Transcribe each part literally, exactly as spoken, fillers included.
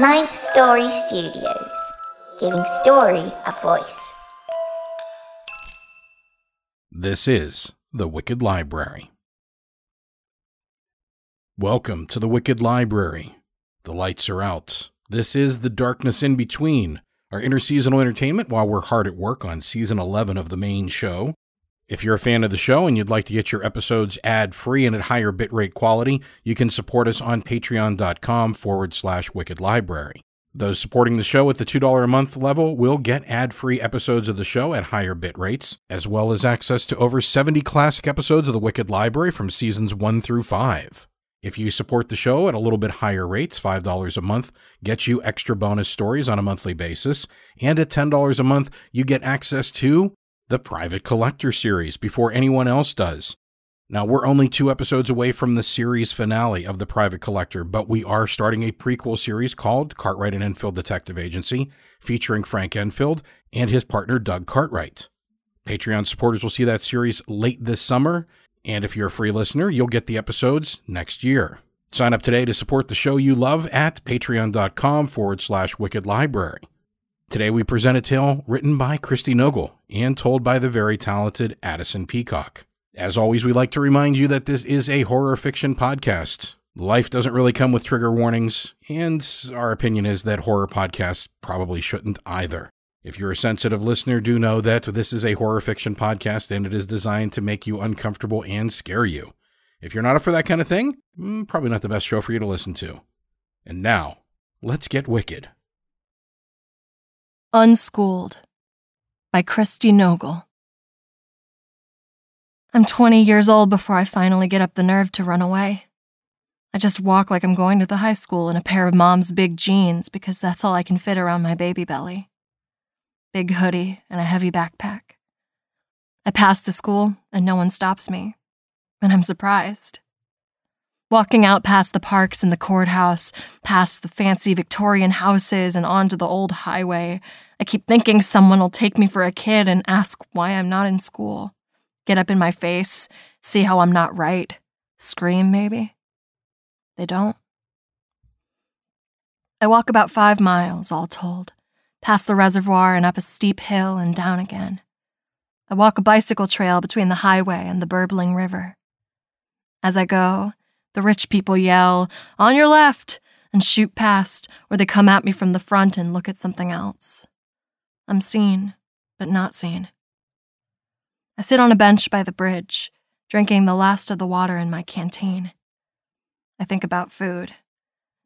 Ninth Story Studios, giving story a voice. This is The Wicked Library. Welcome to The Wicked Library. The lights are out. This is The Darkness in Between, our interseasonal entertainment while we're hard at work on Season eleven of the main show. If you're a fan of the show and you'd like to get your episodes ad-free and at higher bitrate quality, you can support us on patreon.com forward slash wicked library. Those supporting the show at the two dollars a month level will get ad-free episodes of the show at higher bitrates, as well as access to over seventy classic episodes of The Wicked Library from seasons one through five. If you support the show at a little bit higher rates, five dollars a month gets you extra bonus stories on a monthly basis, and at ten dollars a month, you get access to The Private Collector series before anyone else does. Now, we're only two episodes away from the series finale of The Private Collector, but we are starting a prequel series called Cartwright and Enfield Detective Agency, featuring Frank Enfield and his partner Doug Cartwright. Patreon supporters will see that series late this summer, and if you're a free listener, you'll get the episodes next year. Sign up today to support the show you love at patreon.com forward slash wicked library. Today we present a tale written by Christi Nogle and told by the very talented Addison Peacock. As always, we like to remind you that this is a horror fiction podcast. Life doesn't really come with trigger warnings, and our opinion is that horror podcasts probably shouldn't either. If you're a sensitive listener, do know that this is a horror fiction podcast and it is designed to make you uncomfortable and scare you. If you're not up for that kind of thing, probably not the best show for you to listen to. And now, let's get wicked. Unschooled by Christi Nogle. I'm twenty years old before I finally get up the nerve to run away. I just walk like I'm going to the high school in a pair of mom's big jeans because that's all I can fit around my baby belly. Big hoodie and a heavy backpack. I pass the school and no one stops me, and I'm surprised. Walking out past the parks and the courthouse, past the fancy Victorian houses and onto the old highway, I keep thinking someone will take me for a kid and ask why I'm not in school, get up in my face, see how I'm not right, scream maybe. They don't. I walk about five miles, all told, past the reservoir and up a steep hill and down again. I walk a bicycle trail between the highway and the burbling river. As I go, the rich people yell, "On your left," and shoot past, or they come at me from the front and look at something else. I'm seen, but not seen. I sit on a bench by the bridge, drinking the last of the water in my canteen. I think about food,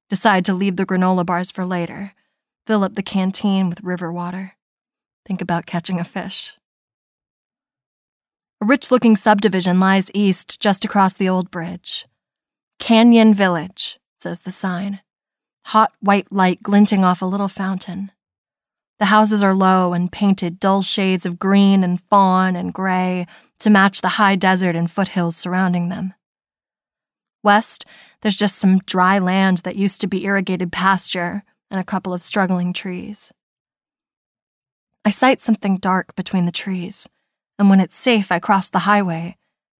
decide to leave the granola bars for later, fill up the canteen with river water, think about catching a fish. A rich-looking subdivision lies east just across the old bridge. Canyon Village, says the sign, hot white light glinting off a little fountain. The houses are low and painted dull shades of green and fawn and gray to match the high desert and foothills surrounding them. West, there's just some dry land that used to be irrigated pasture and a couple of struggling trees. I sight something dark between the trees, and when it's safe, I cross the highway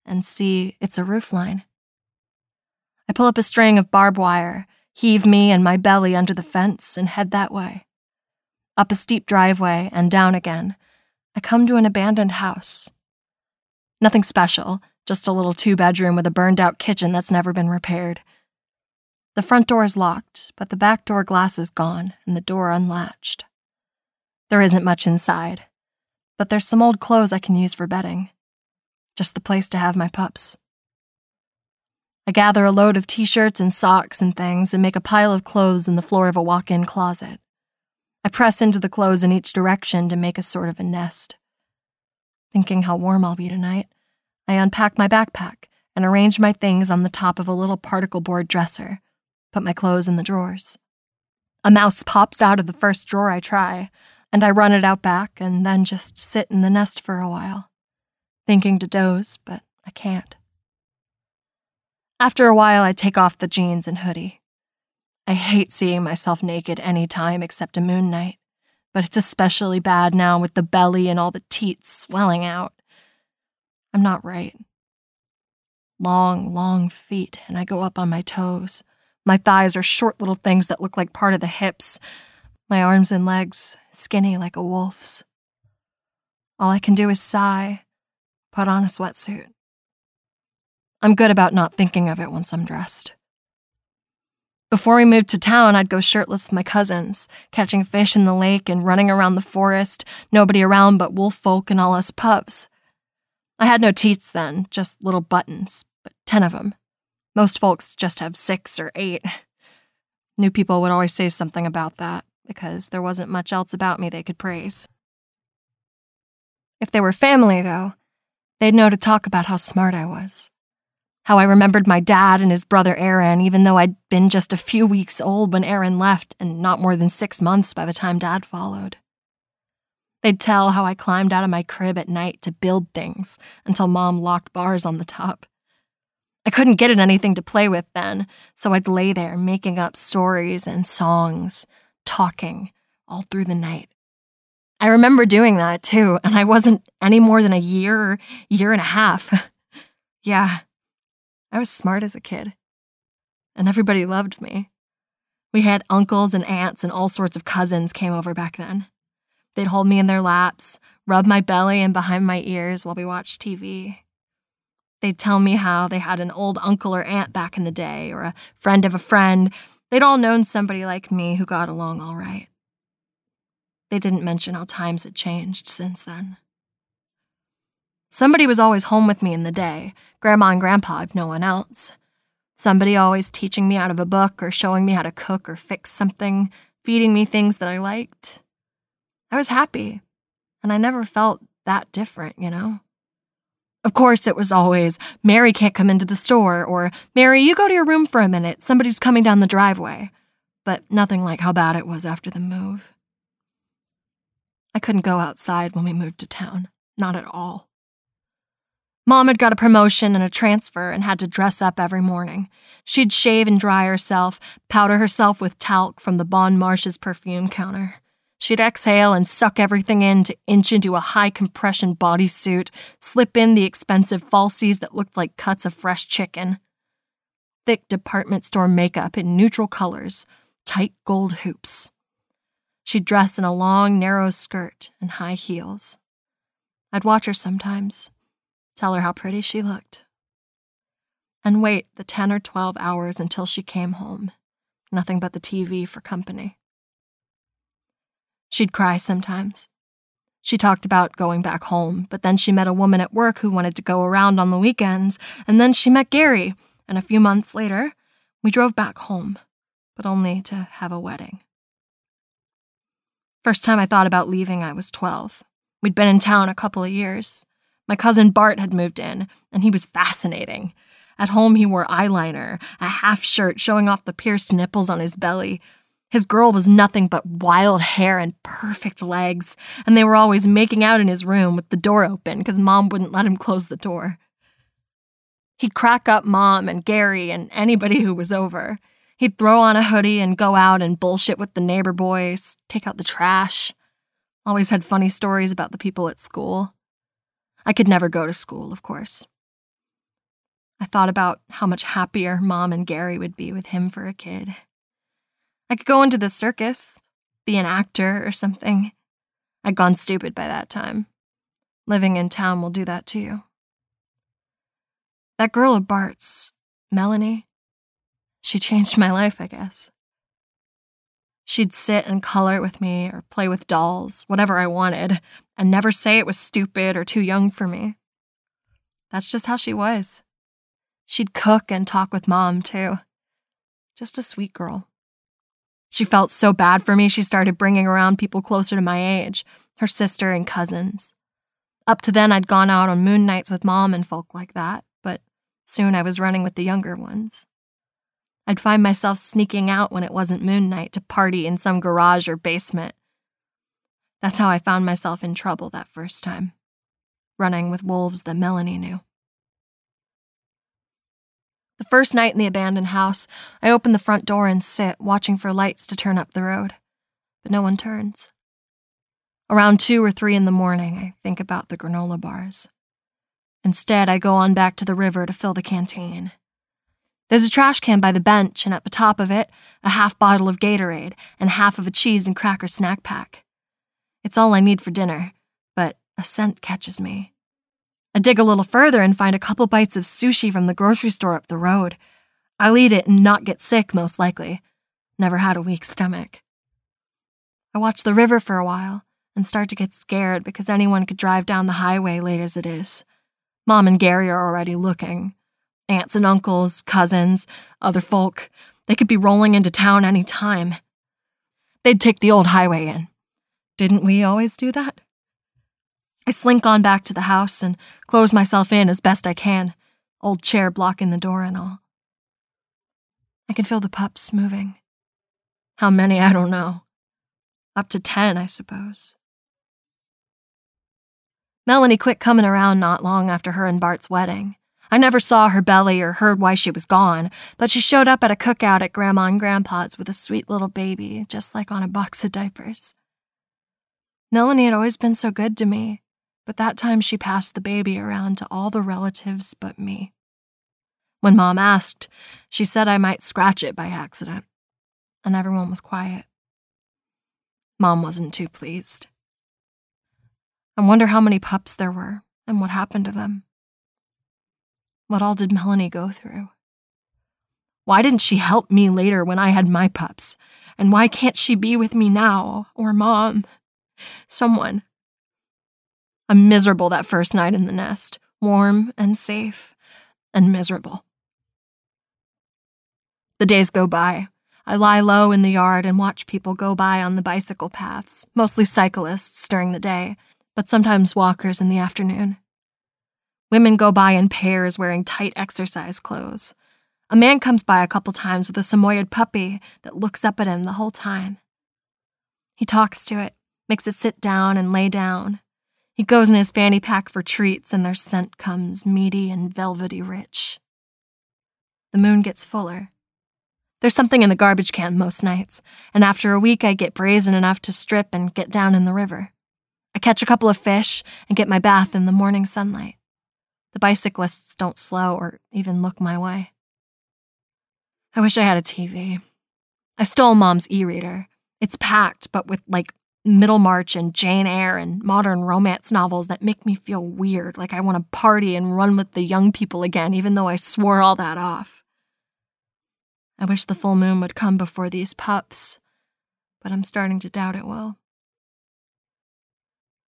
and see it's a roofline. I pull up a string of barbed wire, heave me and my belly under the fence, and head that way. Up a steep driveway and down again, I come to an abandoned house. Nothing special, just a little two-bedroom with a burned-out kitchen that's never been repaired. The front door is locked, but the back door glass is gone and the door unlatched. There isn't much inside, but there's some old clothes I can use for bedding. Just the place to have my pups. I gather a load of t-shirts and socks and things and make a pile of clothes in the floor of a walk-in closet. I press into the clothes in each direction to make a sort of a nest. Thinking how warm I'll be tonight, I unpack my backpack and arrange my things on the top of a little particle board dresser, put my clothes in the drawers. A mouse pops out of the first drawer I try, and I run it out back and then just sit in the nest for a while, thinking to doze, but I can't. After a while, I take off the jeans and hoodie. I hate seeing myself naked any time except a moon night, but it's especially bad now with the belly and all the teats swelling out. I'm not right. Long, long feet, and I go up on my toes, My thighs are short little things that look like part of the hips. My arms and legs skinny like a wolf's. All I can do is sigh, put on a sweatsuit. I'm good about not thinking of it once I'm dressed. Before we moved to town, I'd go shirtless with my cousins, catching fish in the lake and running around the forest, nobody around but wolf folk and all us pups. I had no teats then, just little buttons, but ten of them. Most folks just have six or eight. New people would always say something about that, because there wasn't much else about me they could praise. If they were family, though, they'd know to talk about how smart I was. How I remembered my dad and his brother Aaron, even though I'd been just a few weeks old when Aaron left, and not more than six months by the time Dad followed. They'd tell how I climbed out of my crib at night to build things until Mom locked bars on the top. I couldn't get at anything to play with then, so I'd lay there making up stories and songs, talking all through the night. I remember doing that, too, and I wasn't any more than a year, year and a half. Yeah, I was smart as a kid, and everybody loved me. We had uncles and aunts and all sorts of cousins came over back then. They'd hold me in their laps, rub my belly and behind my ears while we watched T V. They'd tell me how they had an old uncle or aunt back in the day, or a friend of a friend. They'd all known somebody like me who got along all right. They didn't mention how times had changed since then. Somebody was always home with me in the day, Grandma and Grandpa if no one else. Somebody always teaching me out of a book or showing me how to cook or fix something, feeding me things that I liked. I was happy, and I never felt that different, you know? Of course, it was always, Mary can't come into the store, or Mary, you go to your room for a minute, somebody's coming down the driveway. But nothing like how bad it was after the move. I couldn't go outside when we moved to town. Not at all. Mom had got a promotion and a transfer and had to dress up every morning. She'd shave and dry herself, powder herself with talc from the Bon March's perfume counter. She'd exhale and suck everything in to inch into a high-compression bodysuit, slip in the expensive falsies that looked like cuts of fresh chicken. Thick department store makeup in neutral colors, tight gold hoops. She'd dress in a long, narrow skirt and high heels. I'd watch her sometimes, tell her how pretty she looked, and wait the ten or twelve hours until she came home, nothing but the T V for company. She'd cry sometimes. She talked about going back home, but then she met a woman at work who wanted to go around on the weekends, and then she met Gary, and a few months later, we drove back home, but only to have a wedding. First time I thought about leaving, I was twelve. We'd been in town a couple of years. My cousin Bart had moved in, and he was fascinating. At home, he wore eyeliner, a half shirt showing off the pierced nipples on his belly. His girl was nothing but wild hair and perfect legs, and they were always making out in his room with the door open because Mom wouldn't let him close the door. He'd crack up Mom and Gary and anybody who was over. He'd throw on a hoodie and go out and bullshit with the neighbor boys, take out the trash. Always had funny stories about the people at school. I could never go to school, of course. I thought about how much happier Mom and Gary would be with him for a kid. I could go into the circus, be an actor or something. I'd gone stupid by that time. Living in town will do that to you. That girl of Bart's, Melanie, she changed my life, I guess. She'd sit and color with me or play with dolls, whatever I wanted, and never say it was stupid or too young for me. That's just how she was. She'd cook and talk with Mom, too. Just a sweet girl. She felt so bad for me, she started bringing around people closer to my age, her sister and cousins. Up to then, I'd gone out on moon nights with Mom and folk like that, but soon I was running with the younger ones. I'd find myself sneaking out when it wasn't moon night to party in some garage or basement. That's how I found myself in trouble that first time, running with wolves that Melanie knew. The first night in the abandoned house, I open the front door and sit, watching for lights to turn up the road. But no one turns. Around two or three in the morning, I think about the granola bars. Instead, I go on back to the river to fill the canteen. There's a trash can by the bench, and at the top of it, a half bottle of Gatorade and half of a cheese and cracker snack pack. It's all I need for dinner, but a scent catches me. I dig a little further and find a couple bites of sushi from the grocery store up the road. I'll eat it and not get sick, most likely. Never had a weak stomach. I watch the river for a while and start to get scared because anyone could drive down the highway late as it is. Mom and Gary are already looking. Aunts and uncles, cousins, other folk. They could be rolling into town any time. They'd take the old highway in. Didn't we always do that? I slink on back to the house and close myself in as best I can, old chair blocking the door and all. I can feel the pups moving. How many, I don't know. Up to ten, I suppose. Melanie quit coming around not long after her and Bart's wedding. I never saw her belly or heard why she was gone, but she showed up at a cookout at Grandma and Grandpa's with a sweet little baby, just like on a box of diapers. Melanie had always been so good to me, but that time she passed the baby around to all the relatives but me. When Mom asked, she said I might scratch it by accident, and everyone was quiet. Mom wasn't too pleased. I wonder how many pups there were and what happened to them. What all did Melanie go through? Why didn't she help me later when I had my pups? And why can't she be with me now? Or Mom? Someone. I'm miserable that first night in the nest, warm and safe and miserable. The days go by. I lie low in the yard and watch people go by on the bicycle paths, mostly cyclists during the day, but sometimes walkers in the afternoon. Women go by in pairs wearing tight exercise clothes. A man comes by a couple times with a Samoyed puppy that looks up at him the whole time. He talks to it, makes it sit down and lay down. He goes in his fanny pack for treats, and their scent comes meaty and velvety rich. The moon gets fuller. There's something in the garbage can most nights, and after a week I get brazen enough to strip and get down in the river. I catch a couple of fish and get my bath in the morning sunlight. The bicyclists don't slow or even look my way. I wish I had a T V. I stole Mom's e-reader. It's packed, but with like Middlemarch and Jane Eyre and modern romance novels that make me feel weird, like I want to party and run with the young people again, even though I swore all that off. I wish the full moon would come before these pups, but I'm starting to doubt it will.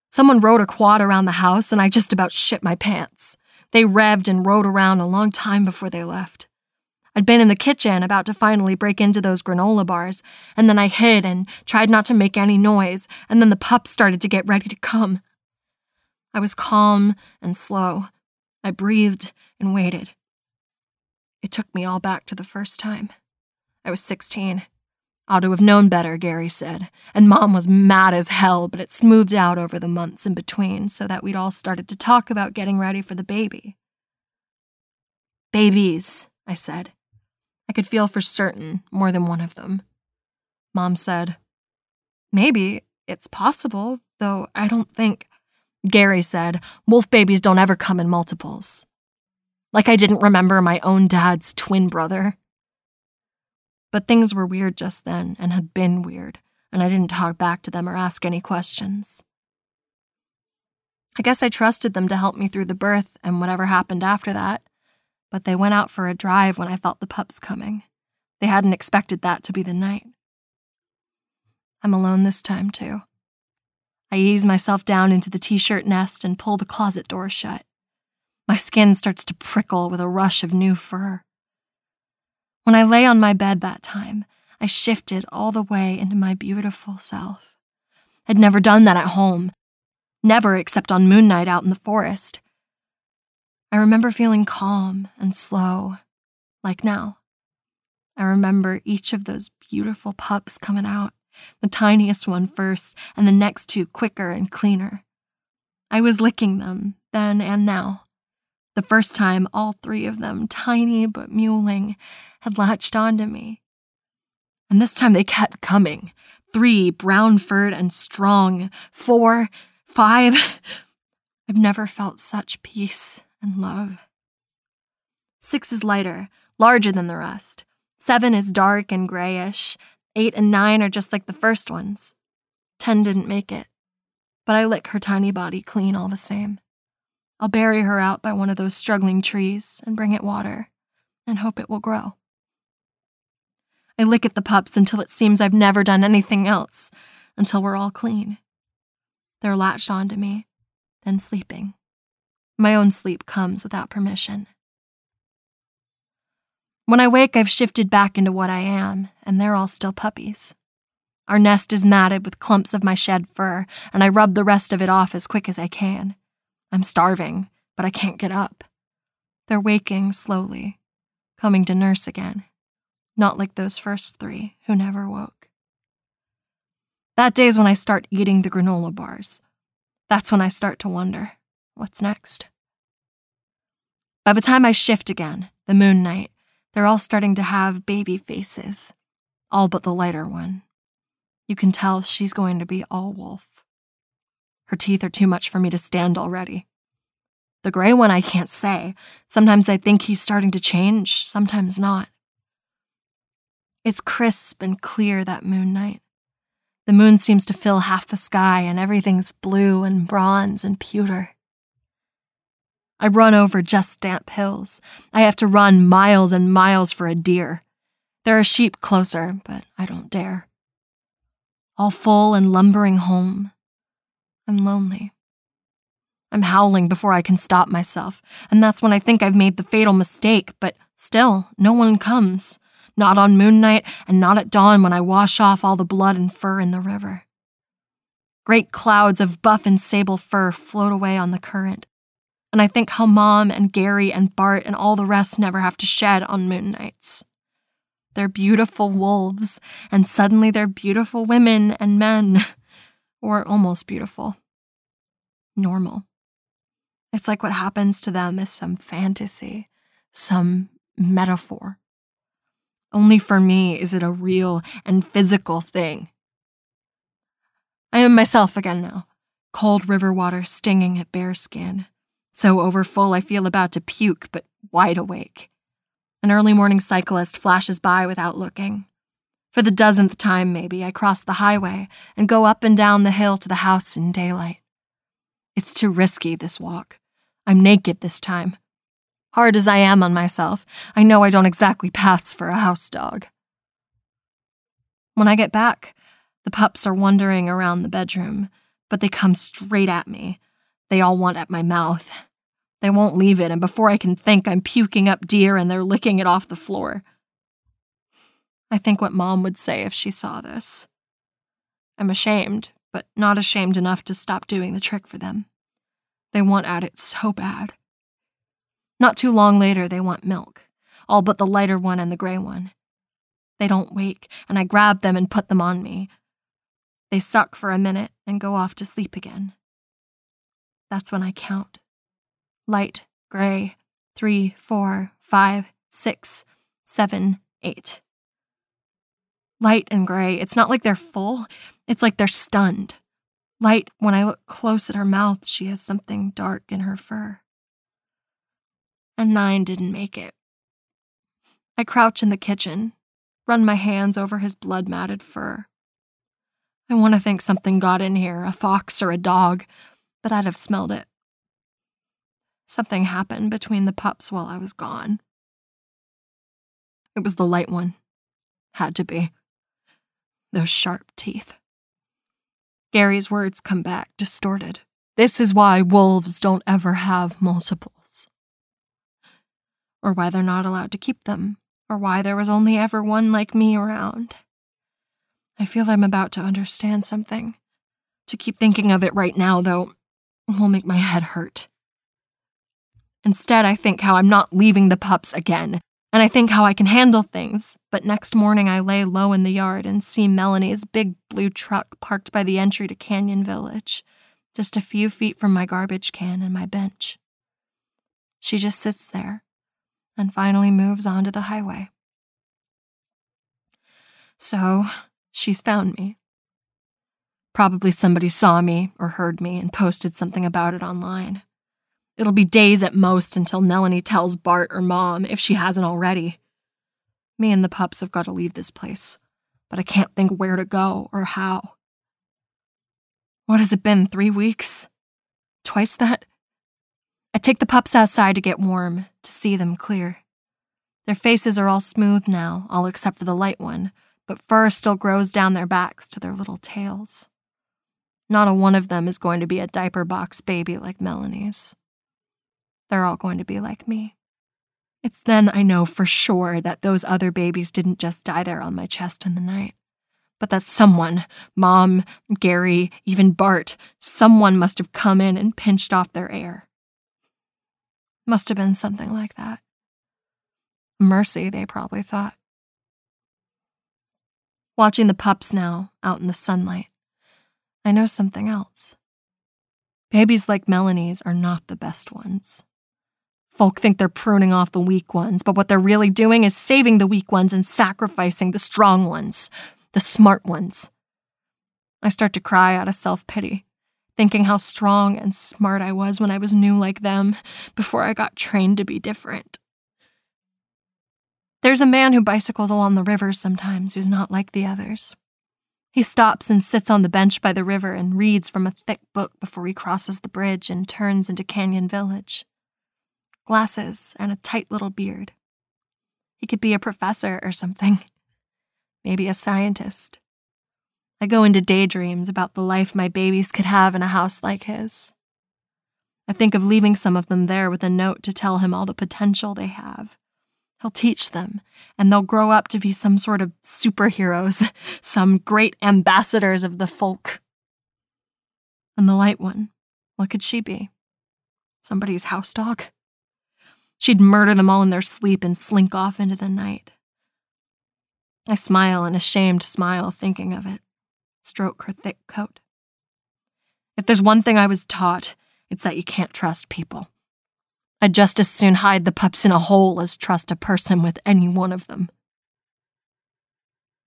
Someone rode a quad around the house, and I just about shit my pants. They revved and rode around a long time before they left. I'd been in the kitchen, about to finally break into those granola bars, and then I hid and tried not to make any noise, and then the pups started to get ready to come. I was calm and slow. I breathed and waited. It took me all back to the first time. I was sixteen. Ought to have known better, Gary said, and Mom was mad as hell, but it smoothed out over the months in between so that we'd all started to talk about getting ready for the baby. Babies, I said. I could feel for certain more than one of them. Mom said, maybe it's possible, though I don't think. Gary said, wolf babies don't ever come in multiples. Like I didn't remember my own dad's twin brother. But things were weird just then and had been weird, and I didn't talk back to them or ask any questions. I guess I trusted them to help me through the birth and whatever happened after that, but they went out for a drive when I felt the pups coming. They hadn't expected that to be the night. I'm alone this time, too. I ease myself down into the t-shirt nest and pull the closet door shut. My skin starts to prickle with a rush of new fur. When I lay on my bed that time, I shifted all the way into my beautiful self. I'd never done that at home. Never except on moon night out in the forest. I remember feeling calm and slow, like now. I remember each of those beautiful pups coming out, the tiniest one first and the next two quicker and cleaner. I was licking them then and now. The first time, all three of them, tiny but mewling, had latched onto me. And this time they kept coming. Three, brown-furred and strong. Four, five. I've never felt such peace and love. Six is lighter, larger than the rest. Seven is dark and grayish. Eight and nine are just like the first ones. Ten didn't make it, but I lick her tiny body clean all the same. I'll bury her out by one of those struggling trees and bring it water and hope it will grow. I lick at the pups until it seems I've never done anything else, until we're all clean. They're latched onto me, then sleeping. My own sleep comes without permission. When I wake, I've shifted back into what I am, and they're all still puppies. Our nest is matted with clumps of my shed fur, and I rub the rest of it off as quick as I can. I'm starving, but I can't get up. They're waking slowly, coming to nurse again. Not like those first three who never woke. That day's when I start eating the granola bars. That's when I start to wonder, what's next? By the time I shift again, the moon night, they're all starting to have baby faces, all but the lighter one. You can tell she's going to be all wolf. Her teeth are too much for me to stand already. The gray one I can't say. Sometimes I think he's starting to change, sometimes not. It's crisp and clear that moon night. The moon seems to fill half the sky and everything's blue and bronze and pewter. I run over just damp hills. I have to run miles and miles for a deer. There are sheep closer, but I don't dare. All full and lumbering home. I'm lonely. I'm howling before I can stop myself, and that's when I think I've made the fatal mistake, but still, no one comes. Not on moon night, and not at dawn when I wash off all the blood and fur in the river. Great clouds of buff and sable fur float away on the current, and I think how Mom and Gary and Bart and all the rest never have to shed on moon nights. They're beautiful wolves, and suddenly they're beautiful women and men, or almost beautiful. Normal. It's like what happens to them is some fantasy, some metaphor. Only for me is it a real and physical thing. I am myself again now, cold river water stinging at bare skin. So overfull I feel about to puke, but wide awake. An early morning cyclist flashes by without looking. For the dozenth time, maybe, I cross the highway and go up and down the hill to the house in daylight. It's too risky, this walk. I'm naked this time. Hard as I am on myself, I know I don't exactly pass for a house dog. When I get back, the pups are wandering around the bedroom, but they come straight at me. They all want at my mouth. They won't leave it, and before I can think, I'm puking up deer and they're licking it off the floor. I think what Mom would say if she saw this. I'm ashamed, but not ashamed enough to stop doing the trick for them. They want at it so bad. Not too long later, they want milk, all but the lighter one and the gray one. They don't wake, and I grab them and put them on me. They suck for a minute and go off to sleep again. That's when I count. Light, gray, three, four, five, six, seven, eight. Light and gray, it's not like they're full, it's like they're stunned. Light, when I look close at her mouth, she has something dark in her fur. And nine didn't make it. I crouch in the kitchen, run my hands over his blood-matted fur. I want to think something got in here, a fox or a dog, but I'd have smelled it. Something happened between the pups while I was gone. It was the light one. Had to be. Those sharp teeth. Gary's words come back, distorted. This is why wolves don't ever have multiple. Or why they're not allowed to keep them, or why there was only ever one like me around. I feel I'm about to understand something. To keep thinking of it right now, though, will make my head hurt. Instead, I think how I'm not leaving the pups again, and I think how I can handle things, but next morning I lay low in the yard and see Melanie's big blue truck parked by the entry to Canyon Village, just a few feet from my garbage can and my bench. She just sits there, and finally moves onto the highway. So, she's found me. Probably somebody saw me or heard me and posted something about it online. It'll be days at most until Melanie tells Bart or Mom, if she hasn't already. Me and the pups have got to leave this place, but I can't think where to go or how. What has it been, three weeks? Twice that? I take the pups outside to get warm, to see them clear. Their faces are all smooth now, all except for the light one, but fur still grows down their backs to their little tails. Not a one of them is going to be a diaper box baby like Melanie's. They're all going to be like me. It's then I know for sure that those other babies didn't just die there on my chest in the night, but that someone, Mom, Gary, even Bart, someone must have come in and pinched off their air. Must have been something like that. Mercy, they probably thought. Watching the pups now, out in the sunlight, I know something else. Babies like Melanie's are not the best ones. Folk think they're pruning off the weak ones, but what they're really doing is saving the weak ones and sacrificing the strong ones, the smart ones. I start to cry out of self-pity, thinking how strong and smart I was when I was new like them, before I got trained to be different. There's a man who bicycles along the river sometimes who's not like the others. He stops and sits on the bench by the river and reads from a thick book before he crosses the bridge and turns into Canyon Village. Glasses and a tight little beard. He could be a professor or something. Maybe a scientist. I go into daydreams about the life my babies could have in a house like his. I think of leaving some of them there with a note to tell him all the potential they have. He'll teach them, and they'll grow up to be some sort of superheroes, some great ambassadors of the folk. And the light one, what could she be? Somebody's house dog? She'd murder them all in their sleep and slink off into the night. I smile an ashamed smile thinking of it, stroke her thick coat. If there's one thing I was taught, it's that you can't trust people. I'd just as soon hide the pups in a hole as trust a person with any one of them.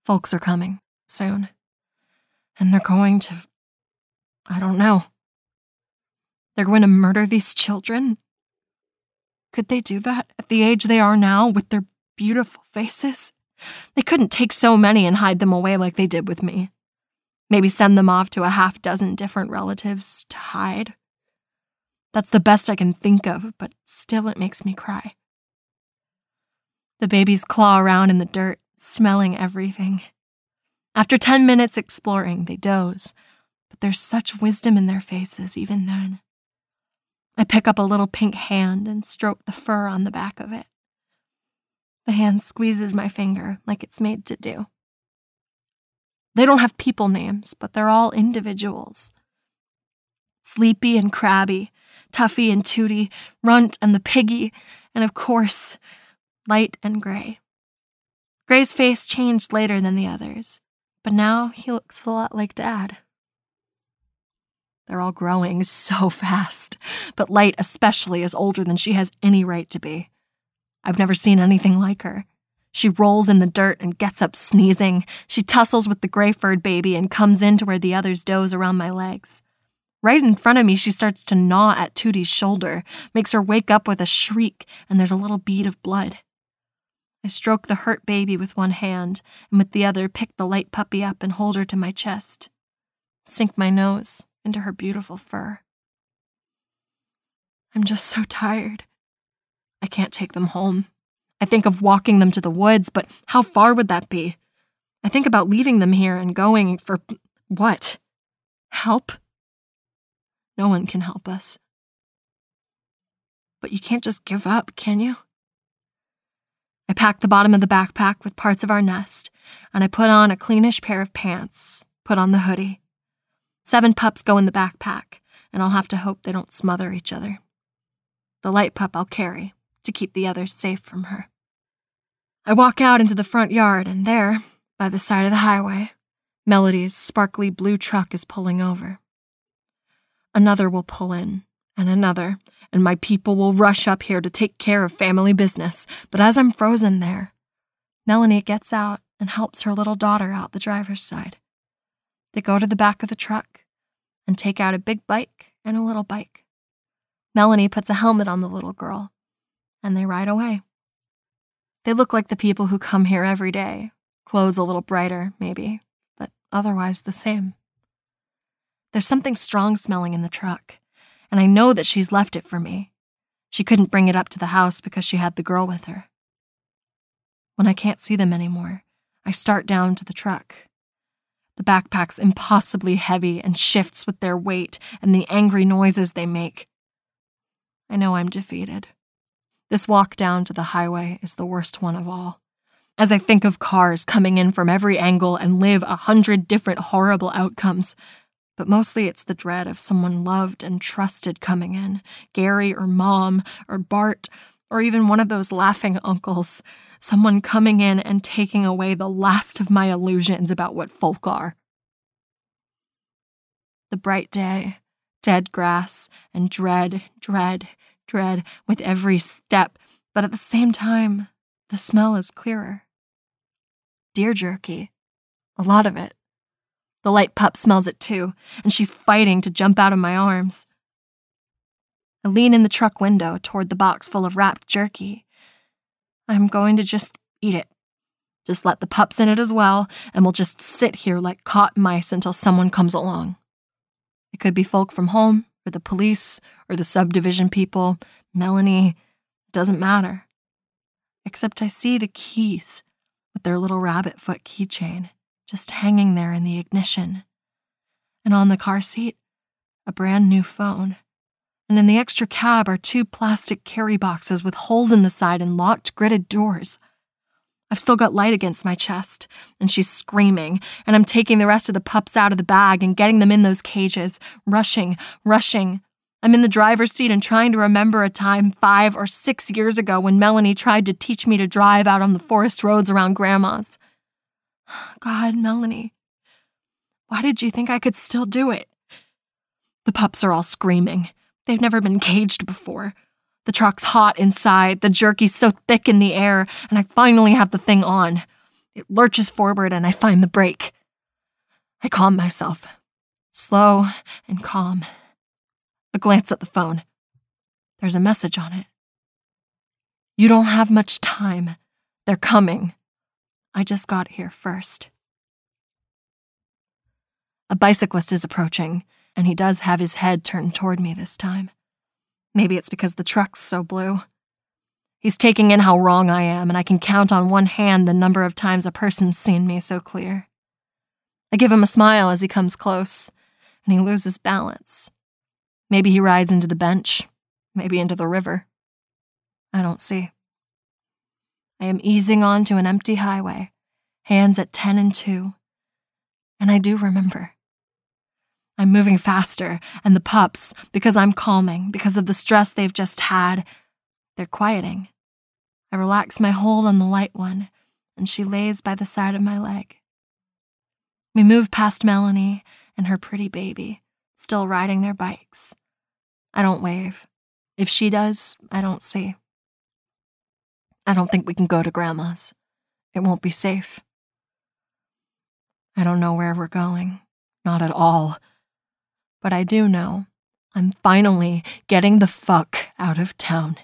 Folks are coming soon, and they're going to, I don't know. They're going to murder these children? Could they do that at the age they are now with their beautiful faces? They couldn't take so many and hide them away like they did with me. Maybe send them off to a half dozen different relatives to hide. That's the best I can think of, but still it makes me cry. The babies claw around in the dirt, smelling everything. After ten minutes exploring, they doze, but there's such wisdom in their faces even then. I pick up a little pink hand and stroke the fur on the back of it. The hand squeezes my finger like it's made to do. They don't have people names, but they're all individuals. Sleepy and Crabby, Tuffy and Tootie, Runt and the Piggy, and of course, Light and Gray. Gray's face changed later than the others, but now he looks a lot like Dad. They're all growing so fast, but Light especially is older than she has any right to be. I've never seen anything like her. She rolls in the dirt and gets up sneezing. She tussles with the gray-furred baby and comes in to where the others doze around my legs. Right in front of me, she starts to gnaw at Tootie's shoulder, makes her wake up with a shriek, and there's a little bead of blood. I stroke the hurt baby with one hand, and with the other pick the light puppy up and hold her to my chest. Sink my nose into her beautiful fur. I'm just so tired. I can't take them home. I think of walking them to the woods, but how far would that be? I think about leaving them here and going for what? Help? No one can help us. But you can't just give up, can you? I pack the bottom of the backpack with parts of our nest, and I put on a cleanish pair of pants, put on the hoodie. Seven pups go in the backpack, and I'll have to hope they don't smother each other. The light pup I'll carry to keep the others safe from her. I walk out into the front yard, and there, by the side of the highway, Melody's sparkly blue truck is pulling over. Another will pull in, and another, and my people will rush up here to take care of family business. But as I'm frozen there, Melanie gets out and helps her little daughter out the driver's side. They go to the back of the truck and take out a big bike and a little bike. Melanie puts a helmet on the little girl, and they ride away. They look like the people who come here every day. Clothes a little brighter, maybe, but otherwise the same. There's something strong-smelling in the truck, and I know that she's left it for me. She couldn't bring it up to the house because she had the girl with her. When I can't see them anymore, I start down to the truck. The backpack's impossibly heavy and shifts with their weight and the angry noises they make. I know I'm defeated. This walk down to the highway is the worst one of all. As I think of cars coming in from every angle and live a hundred different horrible outcomes, but mostly it's the dread of someone loved and trusted coming in, Gary or Mom or Bart or even one of those laughing uncles, someone coming in and taking away the last of my illusions about what folk are. The bright day, dead grass, and dread, dread, dread with every step, but at the same time, the smell is clearer. Deer jerky. A lot of it. The light pup smells it too, and she's fighting to jump out of my arms. I lean in the truck window toward the box full of wrapped jerky. I'm going to just eat it. Just let the pups in it as well, and we'll just sit here like caught mice until someone comes along. It could be folk from home, or the police, or the subdivision people, Melanie. It doesn't matter. Except I see the keys with their little rabbit foot keychain just hanging there in the ignition. And on the car seat, a brand new phone. And in the extra cab are two plastic carry boxes with holes in the side and locked, gridded doors. I've still got light against my chest, and she's screaming, and I'm taking the rest of the pups out of the bag and getting them in those cages, rushing, rushing. I'm in the driver's seat and trying to remember a time five or six years ago when Melanie tried to teach me to drive out on the forest roads around Grandma's. God, Melanie, why did you think I could still do it? The pups are all screaming. They've never been caged before. The truck's hot inside, the jerky's so thick in the air, and I finally have the thing on. It lurches forward and I find the brake. I calm myself. Slow and calm. A glance at the phone. There's a message on it. You don't have much time. They're coming. I just got here first. A bicyclist is approaching, and he does have his head turned toward me this time. Maybe it's because the truck's so blue. He's taking in how wrong I am, and I can count on one hand the number of times a person's seen me so clear. I give him a smile as he comes close, and he loses balance. Maybe he rides into the bench, maybe into the river. I don't see. I am easing onto an empty highway, hands at ten and two, and I do remember. I'm moving faster, and the pups, because I'm calming, because of the stress they've just had, they're quieting. I relax my hold on the light one, and she lays by the side of my leg. We move past Melanie and her pretty baby, still riding their bikes. I don't wave. If she does, I don't see. I don't think we can go to Grandma's. It won't be safe. I don't know where we're going. Not at all. But I do know I'm finally getting the fuck out of town.